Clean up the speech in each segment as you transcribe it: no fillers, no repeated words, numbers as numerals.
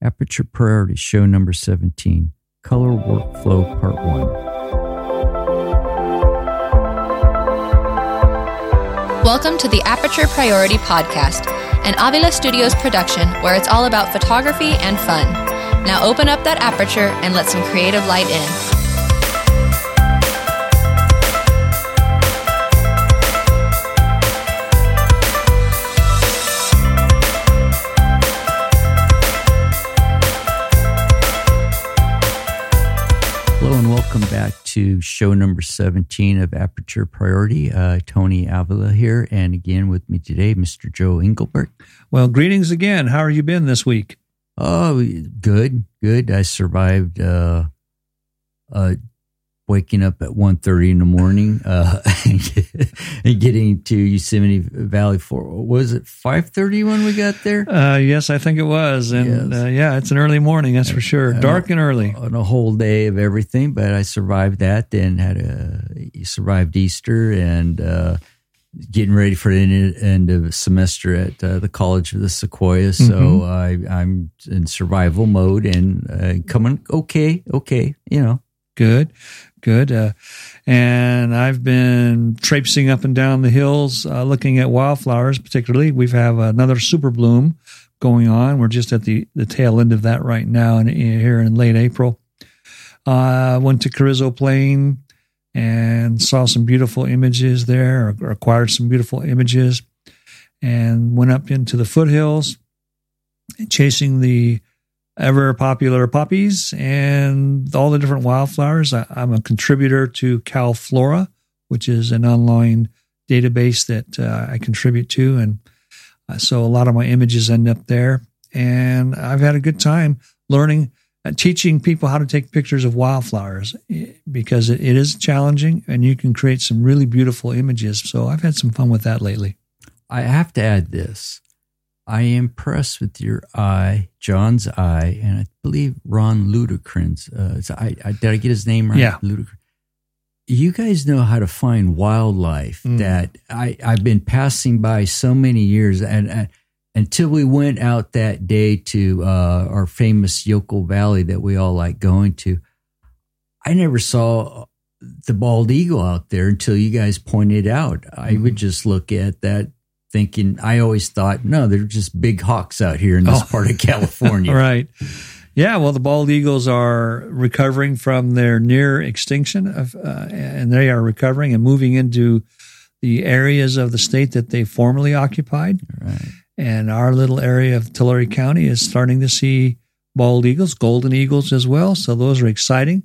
Aperture Priority Show Number 17, Color Workflow Part 1. Welcome to the Aperture Priority Podcast, an Avila Studios production where it's all about photography and fun. Now open up that aperture and let some creative light in. Welcome back to show number 17 of Aperture Priority. Tony Avila here, and again with me today, Mr. Joe Engelbert. Well, greetings again. How have you been this week? Oh, good. I survived waking up at 1:30 in the morning and getting to Yosemite Valley for, was it 5:30 when we got there? Yes, I think it was. And yes. It's an early morning, that's for sure. Dark and early. On a whole day of everything, but I survived that, then survived Easter and getting ready for the end of semester at the College of the Sequoias. Mm-hmm. So I'm in survival mode and coming okay, you know. Good. And I've been traipsing up and down the hills, looking at wildflowers particularly. We have another super bloom going on. We're just at the tail end of that right now and here in late April. Went to Carrizo Plain and saw some beautiful images there, or acquired some beautiful images, and went up into the foothills chasing the ever-popular poppies and all the different wildflowers. I'm a contributor to CalFlora, which is an online database that I contribute to, and so a lot of my images end up there. And I've had a good time learning, teaching people how to take pictures of wildflowers, because it is challenging, and you can create some really beautiful images. So I've had some fun with that lately. I have to add this. I am impressed with your eye, John's eye, and I believe Ron Ludekren's. Did I get his name right? Yeah. Ludekren. You guys know how to find wildlife that I've been passing by so many years. And until we went out that day to our famous Yokel Valley that we all like going to, I never saw the bald eagle out there until you guys pointed out. I would just look at that, thinking, I always thought, no, they're just big hawks out here in this part of California. Right. Yeah, well, the bald eagles are recovering from their near extinction, and they are recovering and moving into the areas of the state that they formerly occupied. Right. And our little area of Tulare County is starting to see bald eagles, golden eagles as well. So those are exciting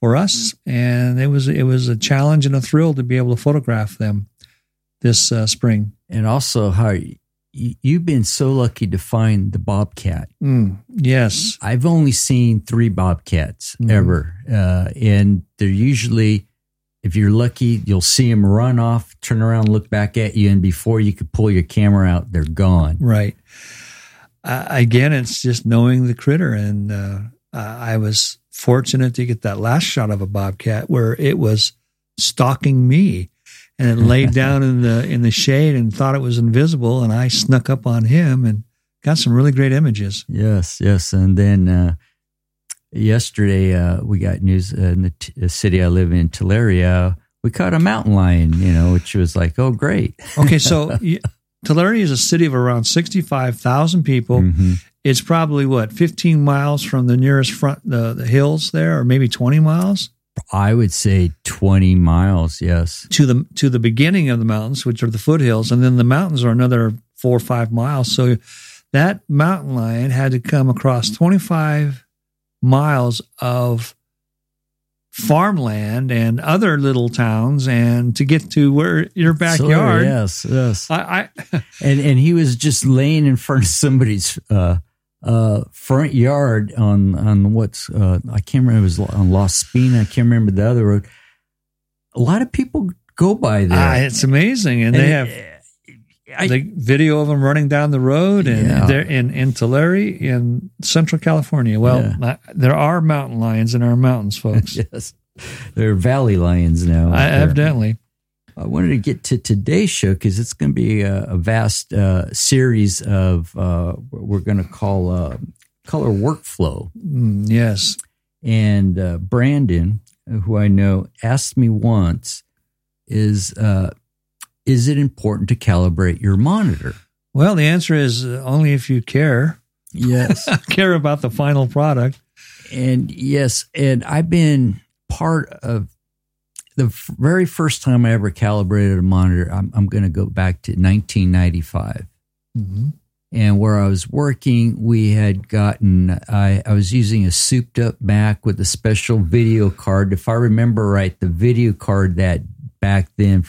for us. And it was a challenge and a thrill to be able to photograph them this spring. And also how you've been so lucky to find the bobcat. Yes. I've only seen 3 bobcats ever. And they're usually, if you're lucky, you'll see them run off, turn around, look back at you. And before you could pull your camera out, they're gone. Right. Again, it's just knowing the critter. And I was fortunate to get that last shot of a bobcat where it was stalking me. And it laid down in the shade and thought it was invisible, and I snuck up on him and got some really great images. Yes. And then yesterday we got news in the city I live in, Tularia. We caught a mountain lion, which was like, oh, great. Okay, so Tularia is a city of around 65,000 people. Mm-hmm. It's probably, 15 miles from the nearest the hills there, or maybe 20 miles? I would say 20 miles, yes. To the beginning of the mountains, which are the foothills, and then the mountains are another 4 or 5 miles. So that mountain lion had to come across 25 miles of farmland and other little towns, and to get to where your backyard. So, yes. I and he was just laying in front of somebody's front yard on what's I can't remember, it was on La Spina. I can't remember the other road. A lot of people go by there. It's amazing, and they have the video of them running down the road, and they're in Tulare in Central California. Well, there are mountain lions in our mountains, folks. Yes, there are valley lions now. Evidently. I wanted to get to today's show because it's going to be a vast series of we're going to call color workflow. Yes. And Brandon, who I know, asked me once, is it important to calibrate your monitor? Well, the answer is only if you care. Yes. Care about the final product. And yes, and I've been part of the very first time I ever calibrated a monitor. I'm going to go back to 1995. Mm-hmm. And where I was working, we had gotten, I was using a souped up Mac with a special video card. If I remember right, the video card that back then,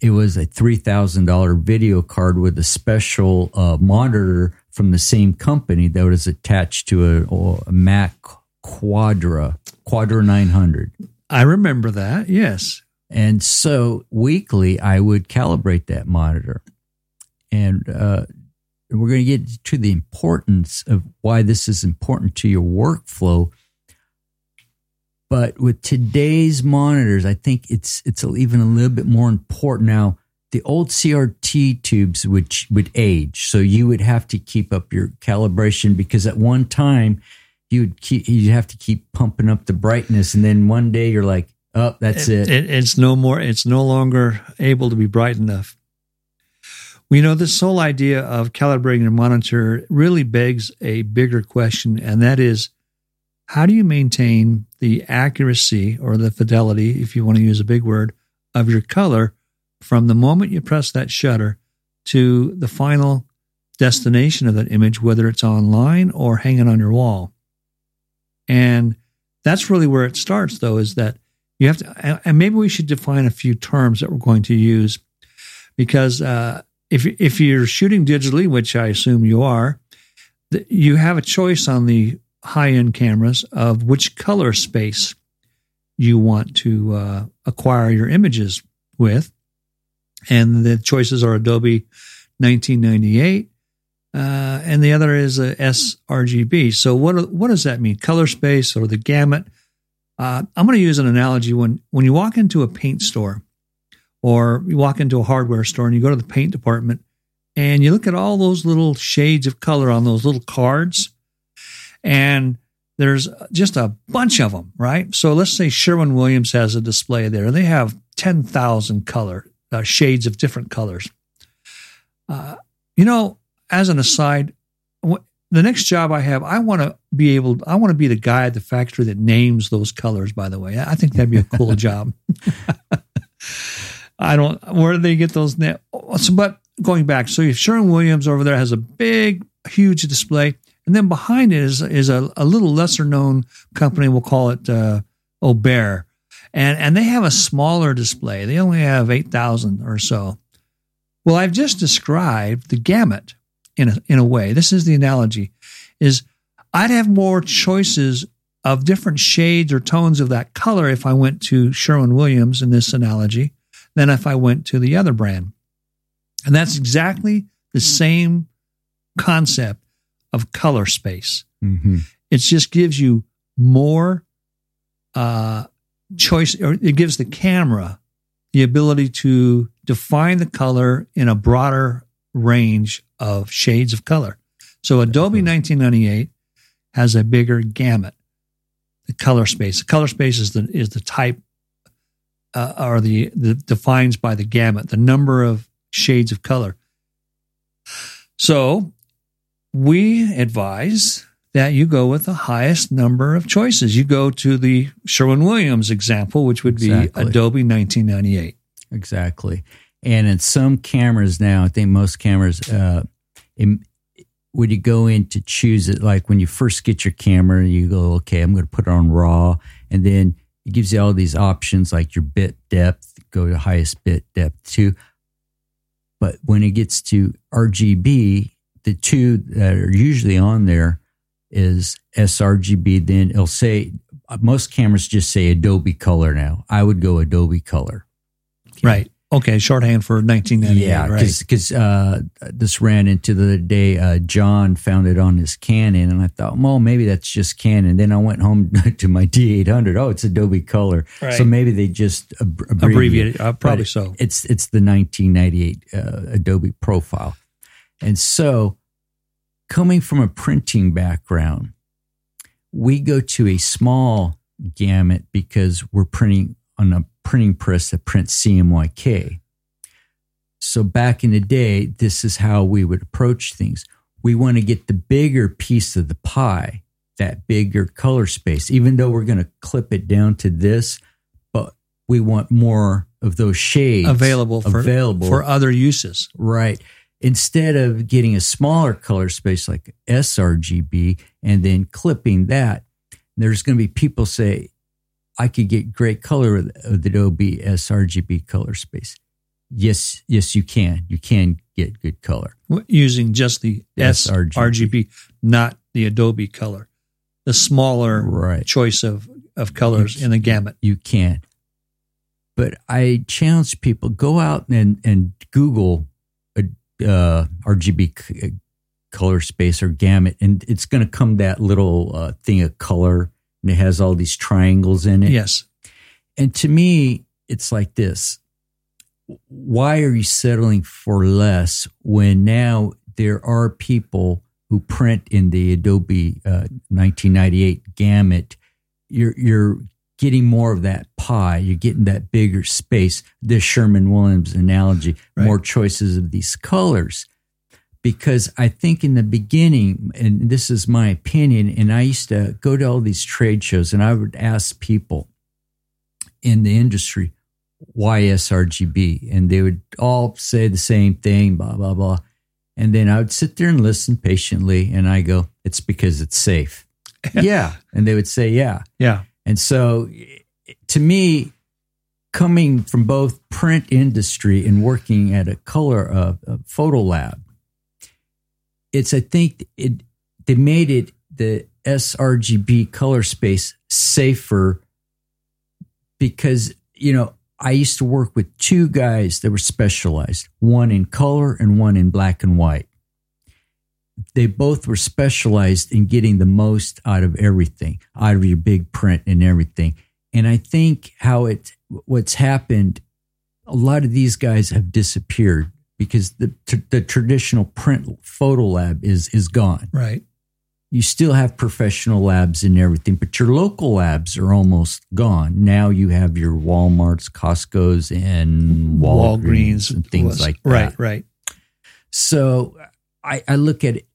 it was a $3,000 video card with a special monitor from the same company that was attached to a Mac Quadra 900. I remember that, yes. And so weekly, I would calibrate that monitor. And we're going to get to the importance of why this is important to your workflow. But with today's monitors, I think it's even a little bit more important now. The old CRT tubes would age, so you would have to keep up your calibration because at one time you'd have to keep pumping up the brightness, and then one day you're like, "Oh, that's it. It's no more. It's no longer able to be bright enough." We know this whole idea of calibrating your monitor really begs a bigger question, and that is, how do you maintain the accuracy or the fidelity, if you want to use a big word, of your color from the moment you press that shutter to the final destination of that image, whether it's online or hanging on your wall? And that's really where it starts, though, is that you have to, and maybe we should define a few terms that we're going to use, because if you're shooting digitally, which I assume you are, you have a choice on the high-end cameras of which color space you want to acquire your images with. And the choices are Adobe 1998, and the other is sRGB. So what does that mean? Color space or the gamut? I'm going to use an analogy. When you walk into a paint store, or you walk into a hardware store and you go to the paint department and you look at all those little shades of color on those little cards, and there's just a bunch of them, right? So let's say Sherwin-Williams has a display there. They have 10,000 color shades of different colors. As an aside, the next job I have, I want to be the guy at the factory that names those colors, by the way. I think that'd be a cool job. Where do they get those? But going back, so if Sherwin-Williams over there has a big, huge display, and then behind it is a little lesser known company, we'll call it Aubert. And they have a smaller display. They only have 8,000 or so. Well, I've just described the gamut in a way. This is the analogy, is I'd have more choices of different shades or tones of that color if I went to Sherwin-Williams in this analogy than if I went to the other brand. And that's exactly the same concept of color space. Mm-hmm. It just gives you more choice, or it gives the camera the ability to define the color in a broader range of shades of color. So Adobe 1998 has a bigger gamut. The color space. The color space is the type or the defines by the gamut, the number of shades of color. So we advise that you go with the highest number of choices. You go to the Sherwin-Williams example, which would be Adobe 1998. Exactly. And in some cameras now, I think most cameras, when you go in to choose it, like when you first get your camera, you go, okay, I'm going to put it on raw. And then it gives you all these options, like your bit depth, go to highest bit depth too. But when it gets to RGB, the two that are usually on there is sRGB, then it'll say, most cameras just say Adobe Color now. I would go Adobe Color. Okay. Right. Okay, shorthand for 1998. Yeah, because this ran into the other day. John found it on his Canon, and I thought, well, maybe that's just Canon. Then I went home to my D800. Oh, it's Adobe Color. Right. So maybe they just abbreviated. Probably so. It's the 1998 Adobe profile. And so Coming from a printing background, we go to a small gamut because we're printing on a printing press that prints CMYK. So back in the day, this is how we would approach things. We want to get the bigger piece of the pie, that bigger color space, even though we're going to clip it down to this, but we want more of those shades available for other uses. Right. Instead of getting a smaller color space like sRGB and then clipping that, there's going to be people say, I could get great color with the Adobe sRGB color space. Yes, you can. You can get good color. Using just the sRGB, not the Adobe Color. The smaller choice of colors in the gamut. You can. But I challenge people, go out and Google RGB color space or gamut, and it's going to come that little thing of color, and it has all these triangles in it. Yes. And to me, it's like this. Why are you settling for less when now there are people who print in the Adobe 1998 gamut? You're getting more of that pie. You're getting that bigger space. This Sherwin-Williams analogy, more choices of these colors. Because I think in the beginning, and this is my opinion, and I used to go to all these trade shows, and I would ask people in the industry, why sRGB? And they would all say the same thing, blah, blah, blah. And then I would sit there and listen patiently, and I go, it's because it's safe. Yeah. And they would say, yeah. Yeah. And so to me, coming from both print industry and working at a color photo lab, they made it the sRGB color space safer because, I used to work with two guys that were specialized, one in color and one in black and white. They both were specialized in getting the most out of everything, out of your big print and everything. And I think what's happened, a lot of these guys have disappeared because the traditional print photo lab is gone. Right. You still have professional labs and everything, but your local labs are almost gone. Now you have your Walmarts, Costco's, and Walgreens and things like that. Right. So I look at it,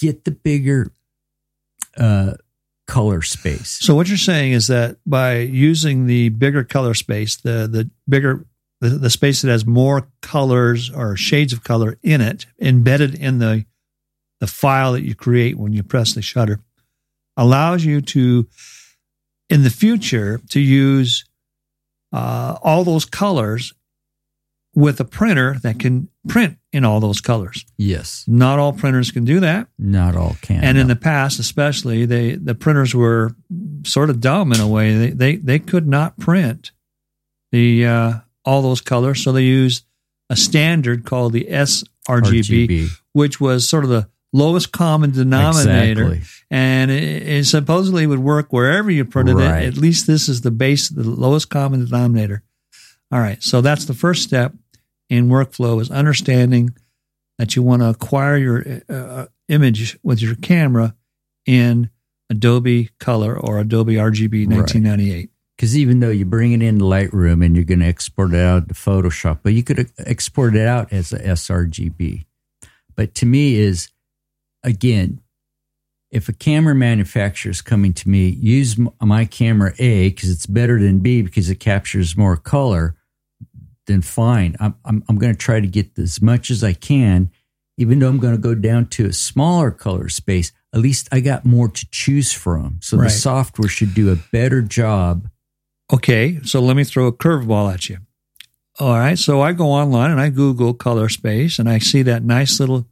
get the bigger color space. So what you're saying is that by using the bigger color space, the bigger space that has more colors or shades of color in it, embedded in the file that you create when you press the shutter, allows you to, in the future, to use all those colors with a printer that can print in all those colors. Yes. Not all printers can do that. Not all can. And in the past, especially, the printers were sort of dumb in a way. They could not print all those colors, so they used a standard called the sRGB, which was sort of the lowest common denominator. Exactly. And it supposedly would work wherever you printed it. At least this is the base, the lowest common denominator. All right. So that's the first step in workflow, is understanding that you want to acquire your image with your camera in Adobe Color or Adobe RGB 1998. Because even though you bring it in Lightroom and you're going to export it out to Photoshop, but you could export it out as a sRGB. But to me is, again, if a camera manufacturer is coming to me, use my camera A because it's better than B because it captures more color, then fine. I'm going to try to get as much as I can. Even though I'm going to go down to a smaller color space, at least I got more to choose from. So the software should do a better job. Okay, so let me throw a curveball at you. All right, so I go online and I Google color space, and I see that nice little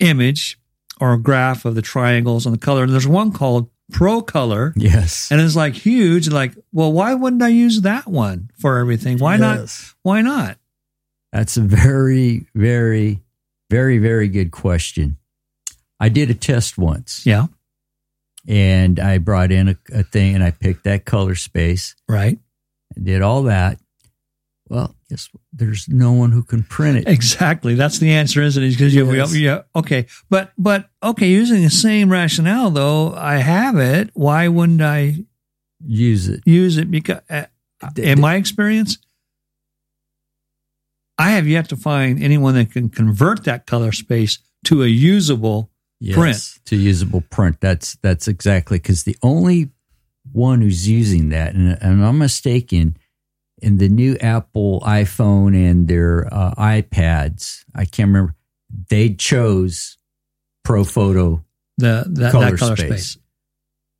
image or graph of the triangles and the color. And there's one called ProColor. Yes. And it's like huge. Like, well, why wouldn't I use that one for everything? Why not? That's a very, very, very, very good question. I did a test once. Yeah. And I brought in a thing, and I picked that color space. Right. I did all that. Well, guess what? There's no one who can print it. Exactly. That's the answer, isn't it? Because okay. But, using the same rationale, though, I have it. Why wouldn't I use it? Because in my experience, I have yet to find anyone that can convert that color space to a usable print. To usable print. That's exactly, because the only one who's using that, and I'm mistaken, in the new Apple iPhone and their iPads, I can't remember, they chose ProPhoto color space.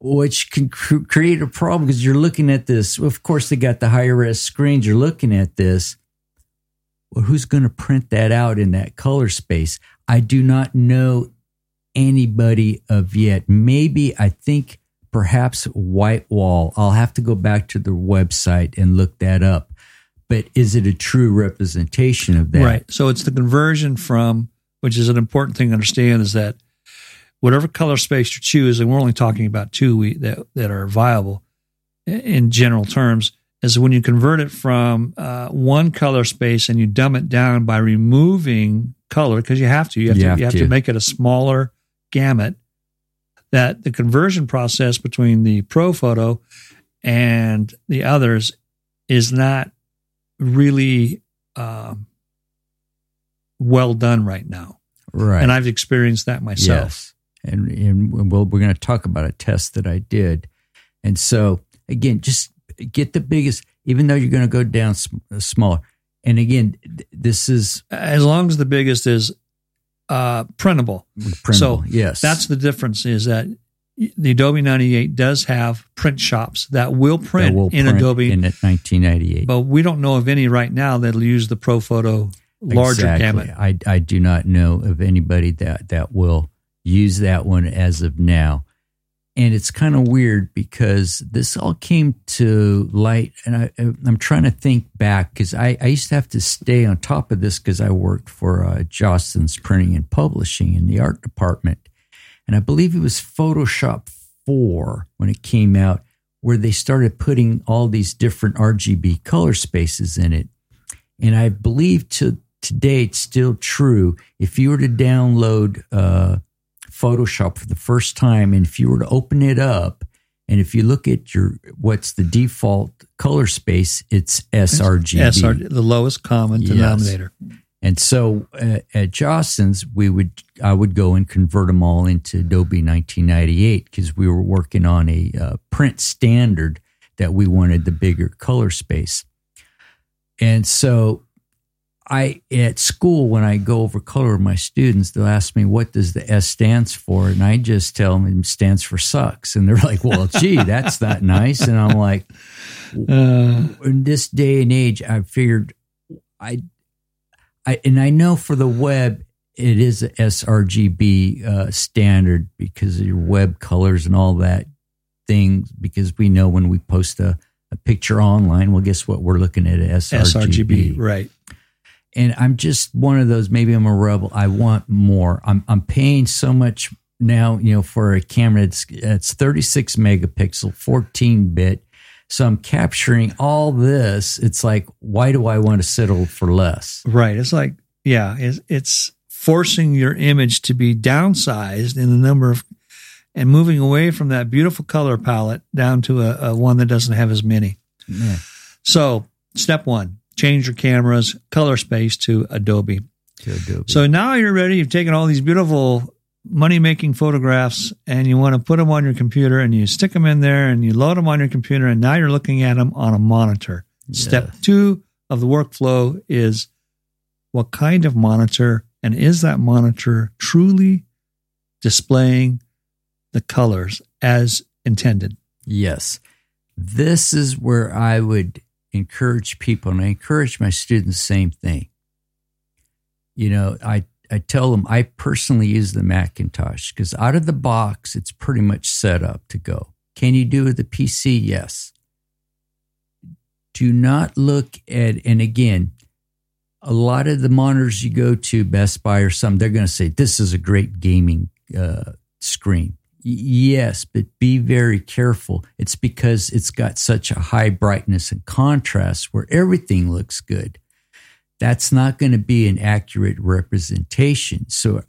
Which can create a problem, because you're looking at this. Of course, they got the high-res screens. You're looking at this. Well, who's going to print that out in that color space? I do not know anybody of yet. Maybe, I think, perhaps White Wall. I'll have to go back to the website and look that up. But is it a true representation of that? Right. So it's the conversion from, which is an important thing to understand, is that whatever color space you choose, and we're only talking about two that are viable in general terms, is when you convert it from one color space and you dumb it down by removing color, because you have to make it a smaller gamut, that the conversion process between the ProPhoto and the others is not really well done right now. Right. And I've experienced that myself. Yes. And we're going to talk about a test that I did. And so, again, just get the biggest, even though you're going to go down smaller. And again, this is... As long as the biggest is printable. Printable, so yes. That's the difference, is that the Adobe 98 does have print shops that will print, in Adobe. In 1998. But we don't know of any right now that'll use the ProPhoto larger gamut. I do not know of anybody that will use that one as of now. And it's kind of weird, because this all came to light, and I'm trying to think back, because I used to have to stay on top of this, because I worked for Jostens Printing and Publishing in the art department. And I believe it was Photoshop 4 when it came out, where they started putting all these different RGB color spaces in it. And I believe to today it's still true. If you were to download Photoshop for the first time, and if you were to open it up, and if you look at what's the default color space, it's sRGB. The lowest common denominator. Yes. And so at Jostens, I would go and convert them all into Adobe 1998, because we were working on a print standard that we wanted the bigger color space. And so at school, when I go over color with my students, they'll ask me, what does the S stands for? And I just tell them it stands for sucks. And they're like, well, gee, that's not nice. And I'm like, in this day and age, I figured and I know for the web, it is a sRGB standard, because of your web colors and all that thing, because we know when we post a picture online, well, guess what? We're looking at sRGB. Right. And I'm just one of those, maybe I'm a rebel. I want more. I'm paying so much now, for a camera. It's 36 megapixel, 14-bit. So I'm capturing all this. It's like, why do I want to settle for less? Right. It's like, it's forcing your image to be downsized in the number of, and moving away from that beautiful color palette down to a one that doesn't have as many. Yeah. So step one. Change your camera's color space to Adobe. So now you're ready. You've taken all these beautiful money-making photographs, and you want to put them on your computer, and you stick them in there, and you load them on your computer, and now you're looking at them on a monitor. Yeah. Step two of the workflow is, what kind of monitor, and is that monitor truly displaying the colors as intended? Yes. This is where I would encourage people, and I encourage my students the same thing. I tell them I personally use the Macintosh, because out of the box, it's pretty much set up to go. Can you do with the PC? Yes. Do not look at, and again, a lot of the monitors you go to, Best Buy or some, they're going to say, this is a great gaming screen. Yes, but be very careful. It's because it's got such a high brightness and contrast where everything looks good. That's not going to be an accurate representation. So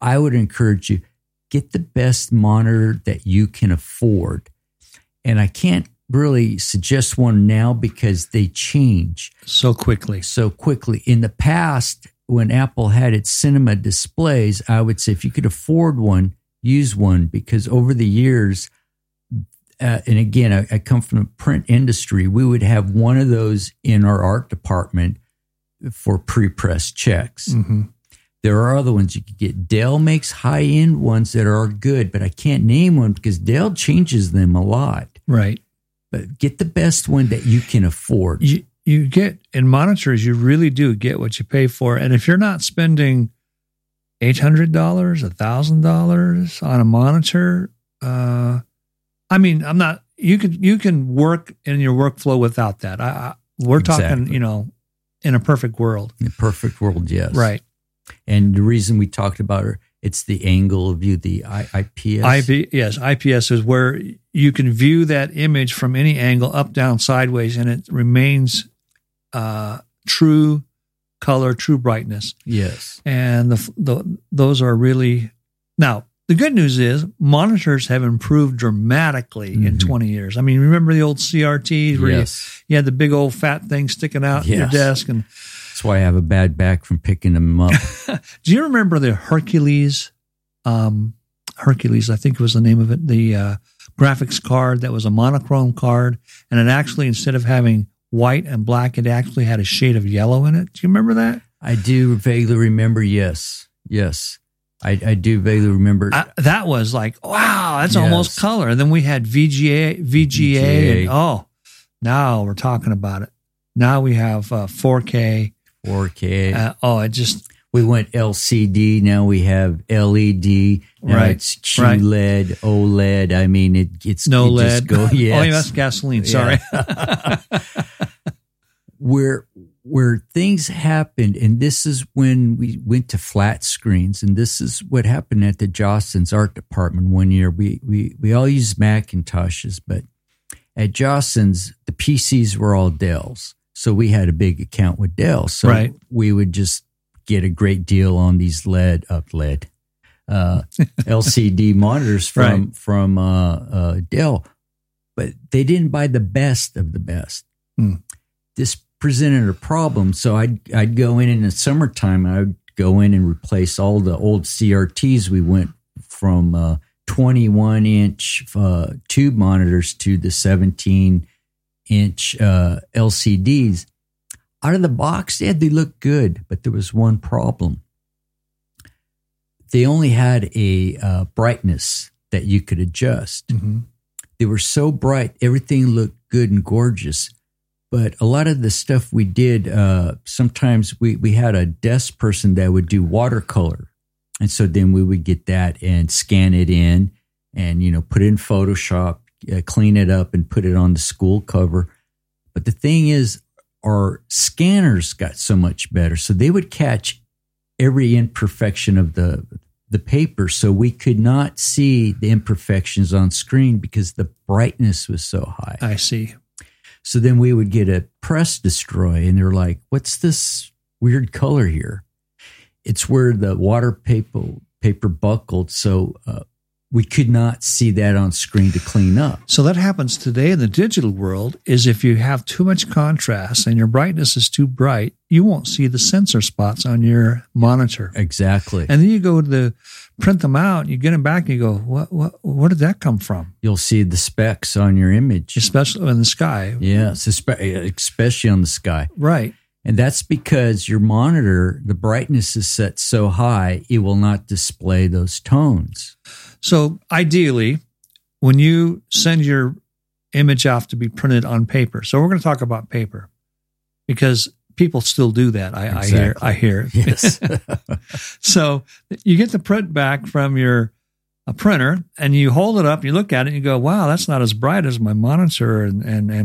I would encourage you, get the best monitor that you can afford. And I can't really suggest one now because they change so quickly. In the past, when Apple had its cinema displays, I would say if you could afford one, use one, because over the years, and again, I come from the print industry, we would have one of those in our art department for pre-press checks. Mm-hmm. There are other ones you could get. Dell makes high-end ones that are good, but I can't name one because Dell changes them a lot. Right. But get the best one that you can afford. You get, in monitors, you really do get what you pay for. And if you're not spending $800, $1,000 on a monitor, I mean, I'm not, you can work in your workflow without that. We're exactly. Talking, in a perfect world. In a perfect world, yes. Right. And the reason we talked about it, it's the angle of view, the IPS. Yes, IPS is where you can view that image from any angle, up, down, sideways, and it remains true color, true brightness. Yes. And those are really... Now, the good news is monitors have improved dramatically in 20 years. I mean, remember the old CRTs where you had the big old fat thing sticking out in your desk and... That's why I have a bad back from picking them up. Do you remember the Hercules? Hercules, I think was the name of it. The graphics card that was a monochrome card. And it actually, instead of having white and black, it actually had a shade of yellow in it. Do you remember that? I do vaguely remember, yes. Yes. I do vaguely remember. That was like, wow, that's almost color. And then we had VGA. And, now we're talking about it. Now we have 4K. 4K. We went LCD. Now we have LED. Now it's QLED, OLED. I mean, it's no LED. Just go, yes. Oh, that's gasoline. Sorry. Yeah. Where things happened, and this is when we went to flat screens, and this is what happened at the Jostens art department one year. We all used Macintoshes, but at Jostens, the PCs were all Dells. So we had a big account with Dell. So we would just get a great deal on these LCD monitors from Dell. But they didn't buy the best of the best. Mm. This presented a problem. So I'd go in the summertime, I would go in and replace all the old CRTs. We went from 21-inch tube monitors to the 17-inch LCDs. Out of the box, they looked good, but there was one problem. They only had a brightness that you could adjust. Mm-hmm. They were so bright, everything looked good and gorgeous. But a lot of the stuff we did, sometimes we had a desk person that would do watercolor. And so then we would get that and scan it in and, put it in Photoshop, clean it up and put it on the school cover. But the thing is, our scanners got so much better. So they would catch every imperfection of the paper. So we could not see the imperfections on screen because the brightness was so high. I see. So then we would get a press destroy and they're like, what's this weird color here? It's where the water paper buckled, so we could not see that on screen to clean up. So that happens today in the digital world, is if you have too much contrast and your brightness is too bright, you won't see the sensor spots on your monitor. Exactly. And then you go to print them out, you get them back, and you go, where did that come from? You'll see the specks on your image. Especially in the sky. Yes, especially on the sky. Right. And that's because your monitor, the brightness is set so high, it will not display those tones. So ideally, when you send your image off to be printed on paper, so we're going to talk about paper because people still do that, exactly. I hear. Yes. So you get the print back from your printer and you hold it up, you look at it and you go, wow, that's not as bright as my monitor and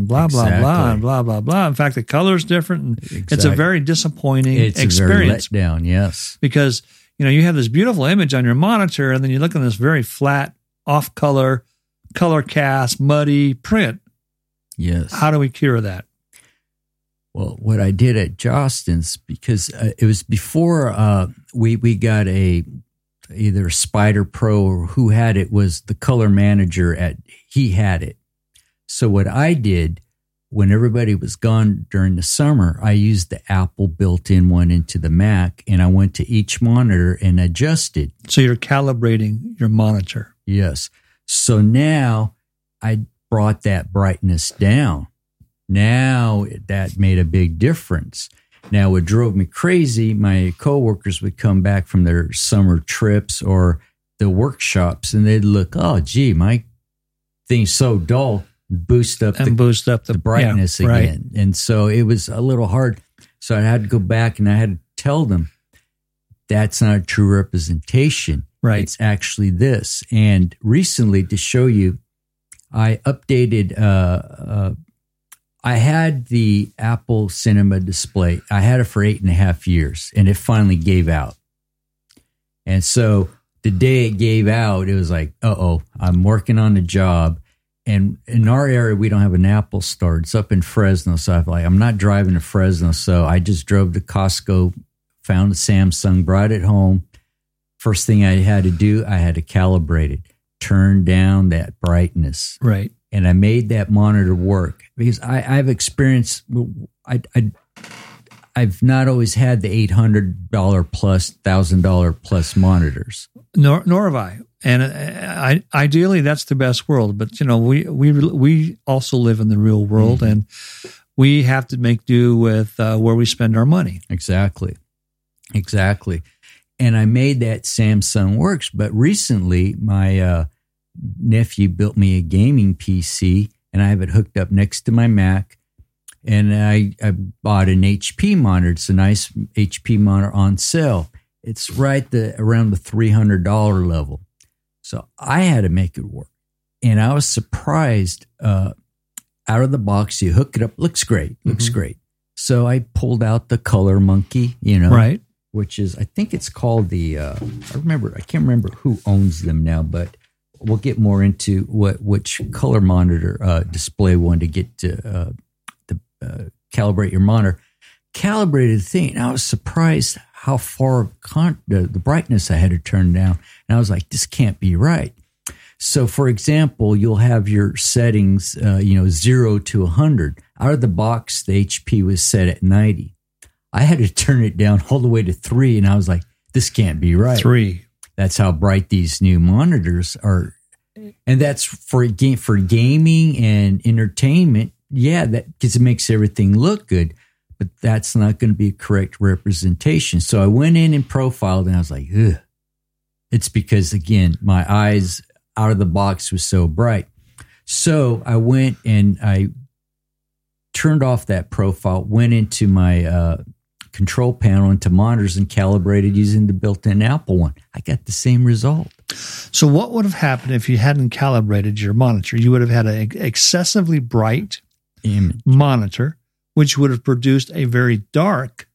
blah, exactly. blah, blah, and blah, blah, blah. In fact, the color's different. And exactly. It's a very disappointing experience. It's a very letdown, yes. Because, you have this beautiful image on your monitor and then you look at this very flat off color, color cast, muddy print. Yes. How do we cure that? Well, what I did at Jostens, because it was before we got a either Spyder Pro or who had it was the color manager at he had it. So what I did when everybody was gone during the summer, I used the Apple built-in one into the Mac, and I went to each monitor and adjusted. So you're calibrating your monitor. Yes. So now I brought that brightness down. Now that made a big difference. Now it drove me crazy. My coworkers would come back from their summer trips or the workshops, and they'd look, oh, gee, my thing's so dull. Boost up the brightness again. Right. And so it was a little hard. So I had to go back and I had to tell them that's not a true representation. Right. It's actually this. And recently, to show you, I updated... I had the Apple Cinema Display. I had it for 8.5 years, and it finally gave out. And so the day it gave out, it was like, uh-oh, I'm working on the job. And in our area, we don't have an Apple store. It's up in Fresno. So I'm not driving to Fresno. So I just drove to Costco, found a Samsung, brought it home. First thing I had to do, I had to calibrate it, turn down that brightness. Right. And I made that monitor work because I've experienced, I've not always had the $800 plus, $1,000 plus monitors. Nor have I. And ideally, that's the best world. But, you know, we also live in the real world, mm-hmm. and we have to make do with where we spend our money. Exactly. And I made that Samsung works. But recently, my... nephew built me a gaming PC, and I have it hooked up next to my Mac. And I bought an HP monitor. It's a nice HP monitor on sale. It's around the $300 level. So I had to make it work. And I was surprised. Out of the box, you hook it up. Looks great. So I pulled out the ColorMunki, right. Which is, I think it's called the, I can't remember who owns them now, but we'll get more into which color monitor display one to get to calibrate your monitor. Calibrated thing. And I was surprised how far the brightness I had to turn down. And I was like, this can't be right. So, for example, you'll have your settings, 0 to 100. Out of the box, the HP was set at 90. I had to turn it down all the way to 3, and I was like, this can't be right. 3. That's how bright these new monitors are. And that's for gaming and entertainment. Yeah, because it makes everything look good, but that's not going to be a correct representation. So I went in and profiled, and I was like, ugh. It's because, again, my eyes out of the box was so bright. So I went and I turned off that profile, went into my... control panel into monitors and calibrated using the built-in Apple one. I got the same result. So what would have happened if you hadn't calibrated your monitor? You would have had an excessively bright image monitor, which would have produced a very dark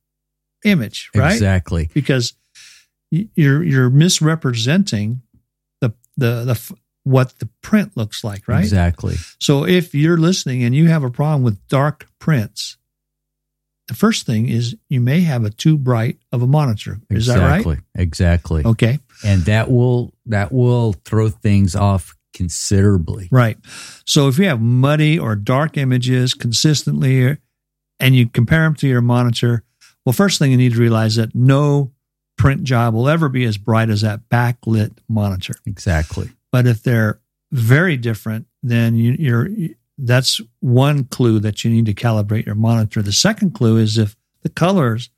image, right? Exactly. Because you're misrepresenting the what the print looks like, right? Exactly. So if you're listening and you have a problem with dark prints, the first thing is you may have a too bright of a monitor. Is that right? Exactly. Okay. And that will throw things off considerably. Right. So if you have muddy or dark images consistently and you compare them to your monitor, well, first thing you need to realize that no print job will ever be as bright as that backlit monitor. Exactly. But if they're very different, then that's one clue that you need to calibrate your monitor. The second clue is if the colors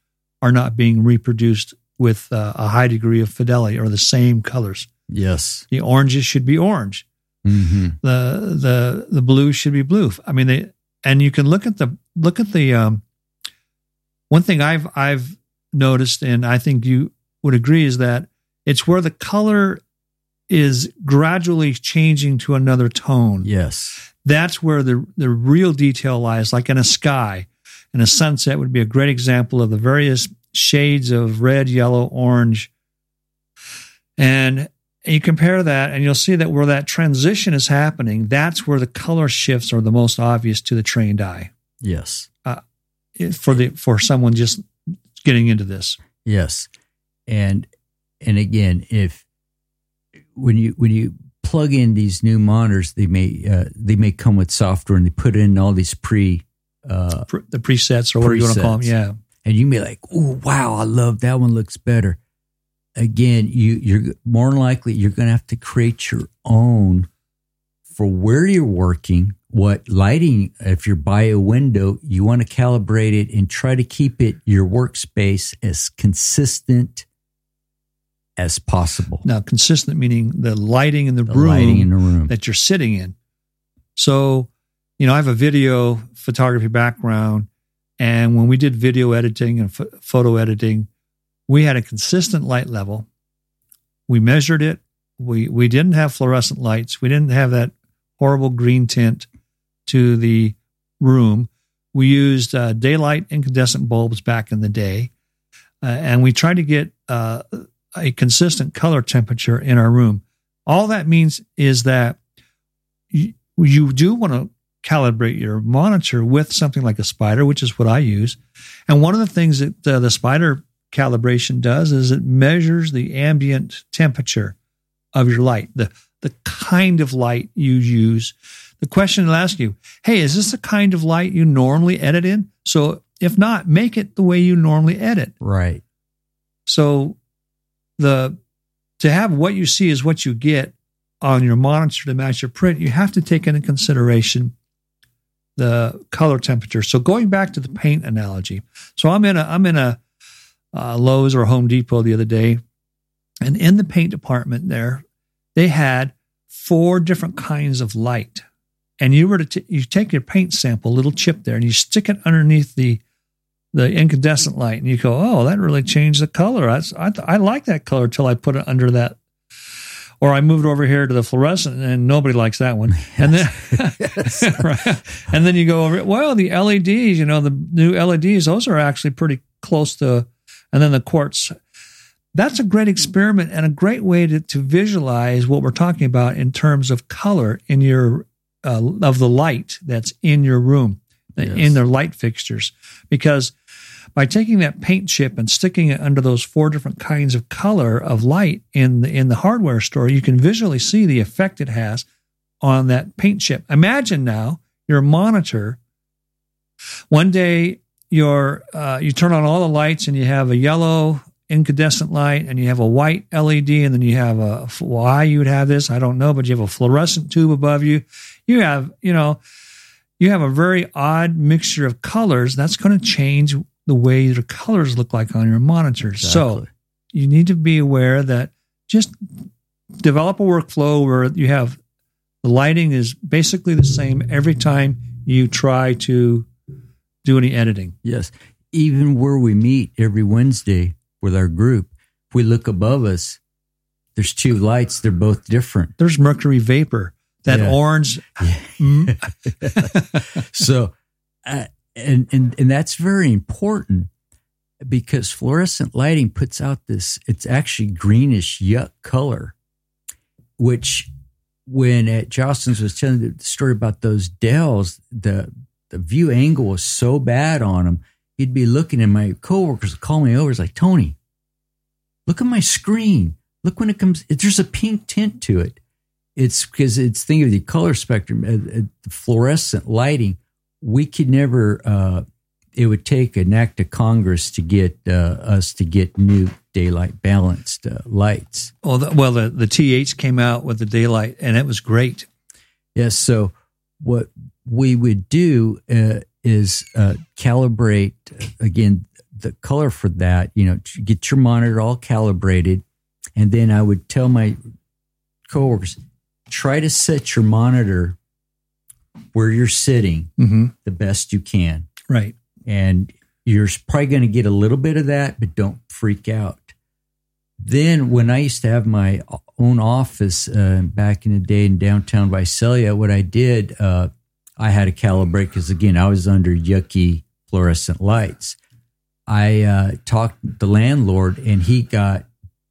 are not being reproduced with a high degree of fidelity or the same colors. Yes. The oranges should be orange. Mm-hmm. The blue should be blue. I mean, you can look at the one thing I've noticed, and I think you would agree, is that it's where the color is gradually changing to another tone. Yes. That's where the real detail lies, like in a sky. And a sunset would be a great example of the various shades of red, yellow, orange. And And you compare that and you'll see that where that transition is happening, that's where the color shifts are the most obvious to the trained eye. Yes. For someone just getting into this. Yes. And again, if when you plug in these new monitors, they may come with software and they put in all these the presets or whatever you want to call them. Yeah. And you may be like, oh wow, I love that one, looks better. Again, you're more than likely you're going to have to create your own for where you're working. What lighting, if you're by a window, you want to calibrate it and try to keep it, your workspace, as consistent as possible. Now, consistent meaning the lighting in the room that you're sitting in. So, I have a video photography background, and when we did video editing and photo editing, we had a consistent light level. We measured it. We didn't have fluorescent lights. We didn't have that horrible green tint to the room. We used daylight incandescent bulbs back in the day, and we tried to get a consistent color temperature in our room. All that means is that you do want to calibrate your monitor with something like a Spyder, which is what I use. And one of the things that the Spyder calibration does is it measures the ambient temperature of your light, the kind of light you use. The question it'll ask you, hey, is this the kind of light you normally edit in? So if not, make it the way you normally edit. Right. So to have what you see is what you get on your monitor to match your print, you have to take into consideration the color temperature. So going back to the paint analogy. So I'm in a Lowe's or Home Depot the other day, and in the paint department there, they had 4 different kinds of light, and you were to you take your paint sample, little chip there, and you stick it underneath the incandescent light, and you go, "Oh, that really changed the color. I like that color till I put it under that, or I moved over here to the fluorescent, and nobody likes that one." Yes. And then, right? And then you go over. Well, the LEDs, the new LEDs, those are actually pretty close to, and then the quartz. That's a great experiment and a great way to visualize what we're talking about in terms of color in your of the light that's in your room, yes, in their light fixtures. Because by taking that paint chip and sticking it under those 4 different kinds of color of light in the hardware store, you can visually see the effect it has on that paint chip. Imagine now your monitor. One day you turn on all the lights and you have a yellow incandescent light, and you have a white LED, and then you have why you would have this, I don't know, but you have a fluorescent tube above you. You have, you have a very odd mixture of colors. That's going to change the way your colors look like on your monitor. Exactly. So you need to be aware that just develop a workflow where you have the lighting is basically the same every time you try to do any editing. Yes. Even where we meet every Wednesday, with our group, if we look above us, there's 2 lights. They're both different. There's mercury vapor, that orange. So, and that's very important, because fluorescent lighting puts out this, it's actually greenish yuck color, which when at Jostens was telling the story about those Dells, the view angle was so bad on them. He'd be looking, and my coworkers would call me over. It's like, Tony, look at my screen. Look when it comes. There's a pink tint to it. It's because it's think of the color spectrum, fluorescent lighting. We could never. It would take an act of Congress to get us to get new daylight balanced lights. Well, the TH came out with the daylight, and it was great. Yes. So what we would do. Is calibrate, again, the color for that, to get your monitor all calibrated. And then I would tell my coworkers, try to set your monitor where you're sitting the best you can. Right. And you're probably going to get a little bit of that, but don't freak out. Then when I used to have my own office back in the day in downtown Visalia, what I did, I had to calibrate because, again, I was under yucky fluorescent lights. I talked to the landlord, and he got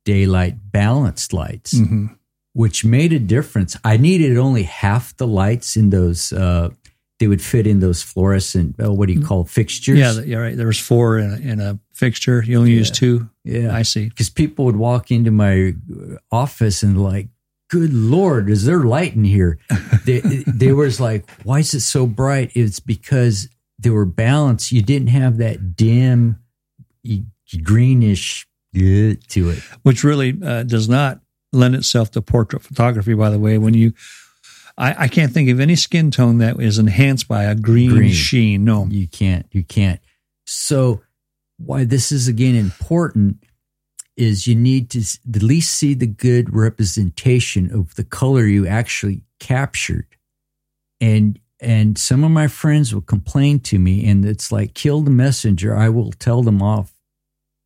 daylight balanced lights. which made a difference. I needed only half the lights in those, they would fit in those fluorescent, what do you call fixtures? Yeah, you're right. There was four in a fixture. You only use two? Yeah. I see. Because people would walk into my office and like, good Lord, is there light in here? They was like, why is it so bright? It's because they were balanced. You didn't have that dim, greenish to it. Which really does not lend itself to portrait photography, by the way. When you... I can't think of any skin tone that is enhanced by a green sheen. No, you can't. So why this is, again, important is you need to at least see the good representation of the color you actually captured. And some of my friends will complain to me, and it's like, kill the messenger. I will tell them off.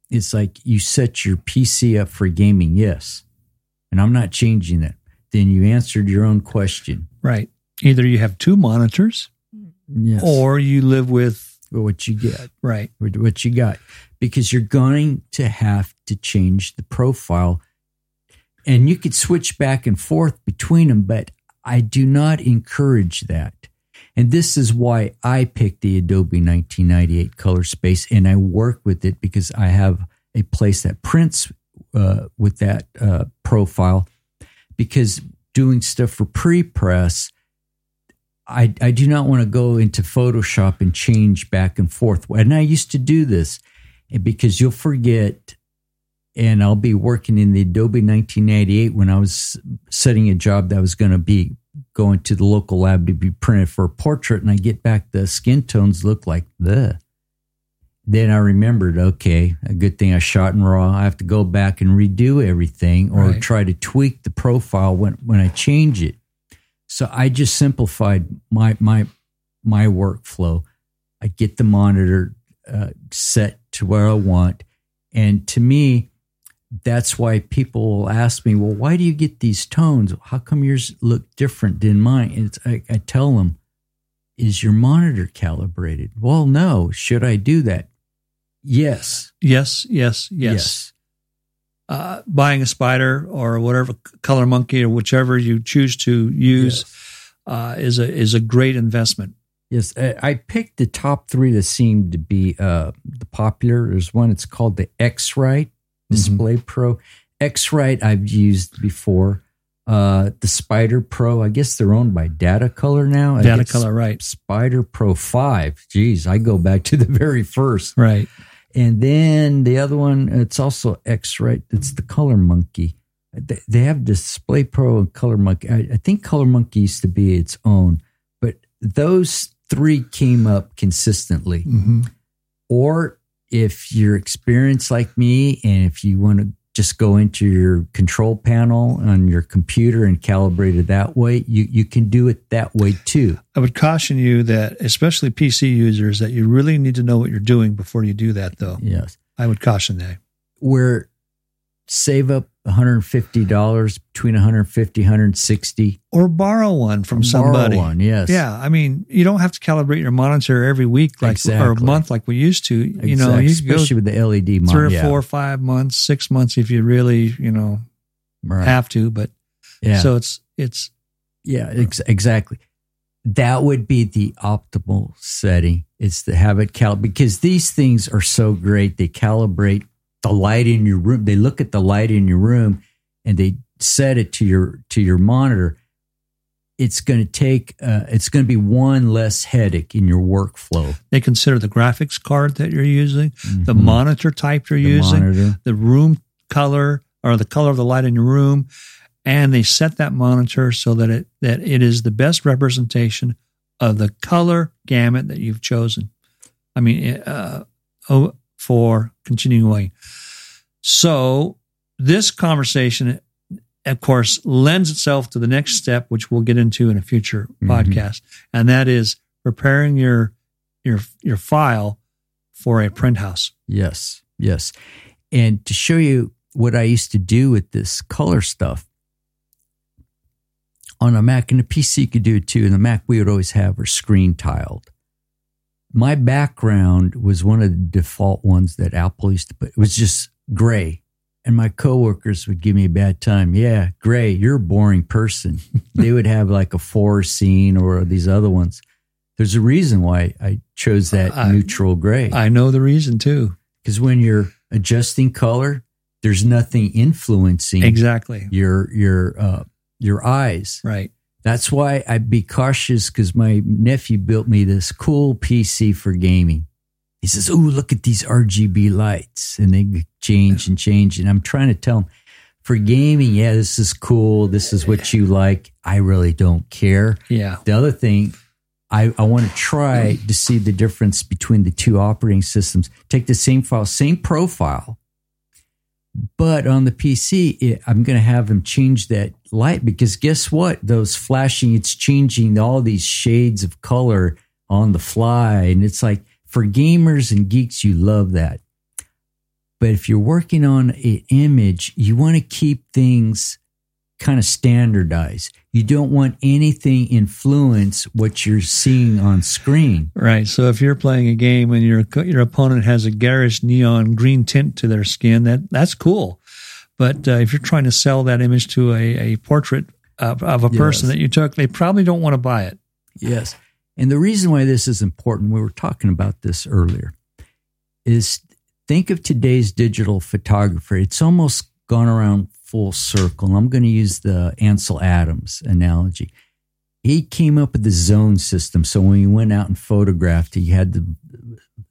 It's like, you set your PC up for gaming, yes. And I'm not changing that. Then you answered your own question. Right. Either you have two monitors, yes, or you live with what you get. Right. What you got. Because you're going to have to change the profile. And you could switch back and forth between them, but I do not encourage that. And this is why I picked the Adobe 1998 color space, and I work with it because I have a place that prints with that profile. Because doing stuff for pre-press, I do not want to go into Photoshop and change back and forth. And I used to do this because you'll forget, and I'll be working in the Adobe 1998 when I was setting a job that was going to be going to the local lab to be printed for a portrait, and I get back the skin tones look like the. Then I remembered, okay, a good thing I shot in RAW. I have to go back and redo everything or try to tweak the profile when I change it. So I just simplified my workflow. I get the monitor set to where I want. And to me, that's why people will ask me, well, why do you get these tones? How come yours look different than mine? And I tell them, is your monitor calibrated? Well, no. Should I do that? Yes. Buying a Spyder or whatever, ColorMunki or whichever you choose to use is a great investment. Yes. I picked the top three that seemed to be the popular. There's one, it's called the X-Rite Display Pro. X-Rite I've used before. The Spyder Pro, I guess they're owned by Datacolor now. Datacolor, right. Spyder Pro 5. Geez, I go back to the very first. Right. And then the other one, it's also X-Rite. It's the ColorMunki. They have Display Pro and ColorMunki. I think ColorMunki used to be its own. But those three came up consistently. Mm-hmm. Or if you're experienced like me and if you want to just go into your control panel on your computer and calibrate it that way. You can do it that way too. I would caution you that, especially PC users, that you really need to know what you're doing before you do that, though. Yes. I would caution that. Where save up $150, between $150, $160. Or borrow one from somebody. Borrow one, yes. Yeah, I mean, you don't have to calibrate your monitor every week or a month like we used to. You know, you especially with the LED monitor. 3 or 4, 5 months, 6 months if you really, have to. But so it's. Yeah, exactly. That would be the optimal setting. It's to have it calibrate because these things are so great. They calibrate the light in your room. They look at the light in your room and they set it to your monitor. It's going to take, it's going to be one less headache in your workflow. They consider the graphics card that you're using, the monitor type you're using, the room color or the color of the light in your room. And they set that monitor so that it is the best representation of the color gamut that you've chosen. I mean, for continuing. So this conversation, of course, lends itself to the next step, which we'll get into in a future podcast, and that is preparing your file for a print house. Yes. And to show you what I used to do with this color stuff, on a Mac, and a PC you could do it too, and the Mac we would always have are screen tiled. My background was one of the default ones that Apple used to put. It was just gray. And my coworkers would give me a bad time. Yeah, Gray, you're a boring person. They would have like a four scene or these other ones. There's a reason why I chose that neutral gray. I know the reason too. Because when you're adjusting color, there's nothing influencing exactly your eyes. Right. That's why I'd be cautious, because my nephew built me this cool PC for gaming. He says, "Oh, look at these RGB lights," and they change and change. And I'm trying to tell him, for gaming, yeah, this is cool. This is what you like. I really don't care. Yeah. The other thing, I want to try to see the difference between the two operating systems. Take the same file, same profile, but on the PC, I'm going to have him change that light, because guess what? Those flashing, it's changing all these shades of color on the fly. And it's like, for gamers and geeks, you love that. But if you're working on an image, you want to keep things kind of standardized. You don't want anything influence what you're seeing on screen. Right. So if you're playing a game and your opponent has a garish neon green tint to their skin, that's cool. But if you're trying to sell that image to a portrait of a person that you took, they probably don't want to buy it. Yes. And the reason why this is important, we were talking about this earlier, is think of today's digital photographer. It's almost gone around full circle. And I'm going to use the Ansel Adams analogy. He came up with the zone system. So when he went out and photographed, he had the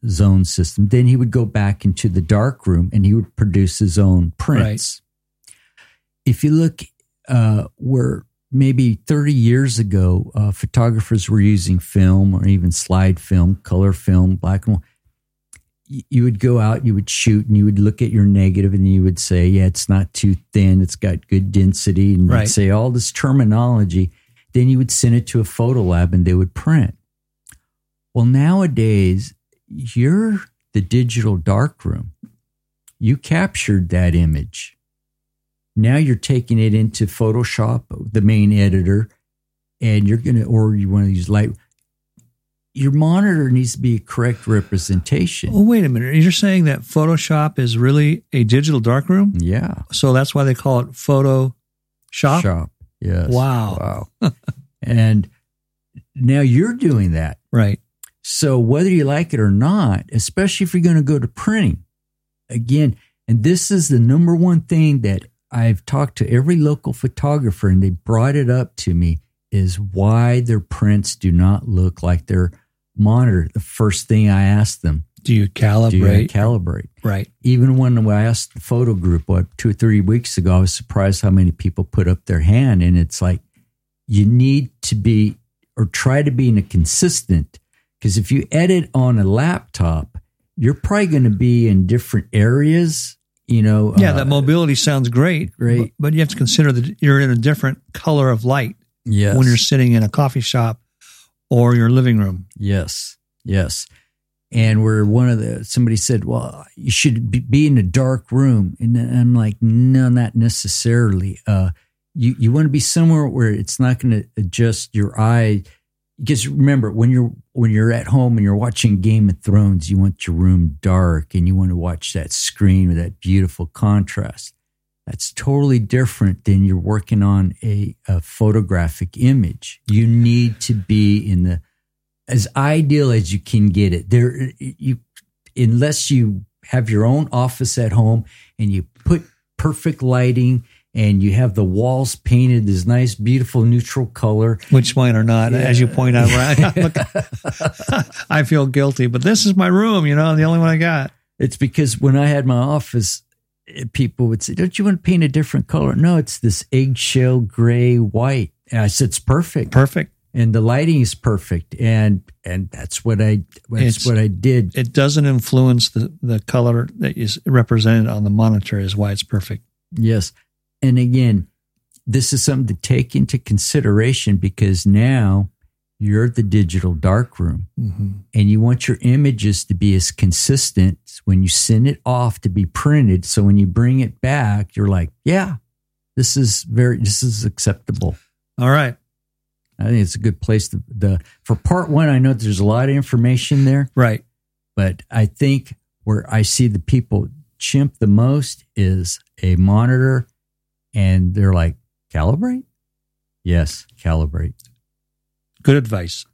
zone system. Then he would go back into the darkroom and he would produce his own prints. Right. If you look where maybe 30 years ago, photographers were using film or even slide film, color film, black and white. You would go out, you would shoot, and you would look at your negative, and you would say, yeah, it's not too thin, it's got good density, and right. You'd say all this terminology. Then you would send it to a photo lab, and they would print. Well, nowadays, you're the digital darkroom. You captured that image. Now you're taking it into Photoshop, the main editor, and you want to use light. Your monitor needs to be a correct representation. Oh, wait a minute. You're saying that Photoshop is really a digital darkroom? Yeah. So that's why they call it Photoshop? Shop, yes. Wow. And now you're doing that. Right. So whether you like it or not, especially if you're going to go to printing, again, and this is the number one thing that I've talked to every local photographer, and they brought it up to me, is why their prints do not look like their monitor. The first thing I asked them, do you calibrate? Right. Even when I asked the photo group, 2 or 3 weeks ago, I was surprised how many people put up their hand. And it's like, you need to be, or try to be in a consistent, because if you edit on a laptop, you're probably going to be in different areas. That mobility sounds great. But you have to consider that you're in a different color of light. Yes. When you're sitting in a coffee shop or your living room. Yes. And somebody said, well, you should be in a dark room. And I'm like, no, not necessarily. You want to be somewhere where it's not going to adjust your eye. Because remember, when you're at home and you're watching Game of Thrones, you want your room dark and you want to watch that screen with that beautiful contrast. That's totally different than you're working on a photographic image. You need to be in the as ideal as you can get it. Unless you have your own office at home and you put perfect lighting and you have the walls painted this nice, beautiful, neutral color. Which mine are not, as you point out. Right? Look, I feel guilty, but this is my room, the only one I got. It's because when I had my office, people would say, don't you want to paint a different color? No, it's this eggshell gray white. And I said, it's perfect. Perfect. And the lighting is perfect. And that's what I did. It doesn't influence the color that is represented on the monitor is why it's perfect. Yes. And again, this is something to take into consideration, because now you're the digital darkroom, and you want your images to be as consistent when you send it off to be printed. So when you bring it back, you're like, yeah, this is acceptable. All right. I think it's a good place for part one. I know there's a lot of information there. Right. But I think where I see the people chimp the most is a monitor, and they're like, calibrate? Yes, calibrate. Good advice.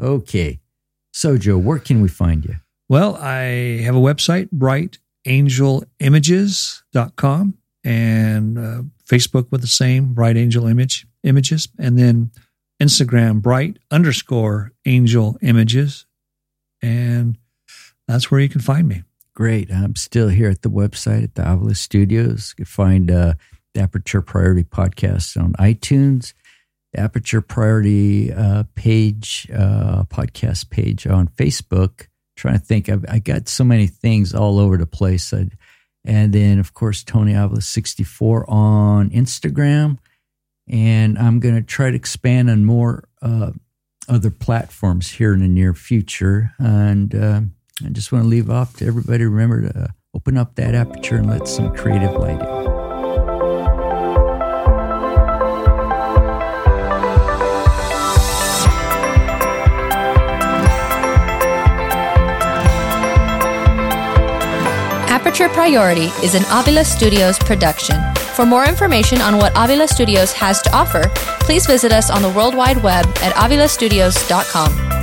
Okay. So, Joe, where can we find you? Well, I have a website, brightangelimages.com, and Facebook with the same, Bright Angel Images, and then Instagram, bright_angel images, and that's where you can find me. Great. I'm still here at the website at the Avila Studios. You can find the Aperture Priority Podcast on iTunes, the Aperture Priority podcast page on Facebook. I'm trying to think. I got so many things all over the place. And then, of course, Tony Avila 64 on Instagram. And I'm going to try to expand on more other platforms here in the near future. And I just want to leave off to everybody, remember to open up that aperture and let some creative light in. Aperture Priority is an Avila Studios production. For more information on what Avila Studios has to offer, please visit us on the World Wide Web at avilastudios.com.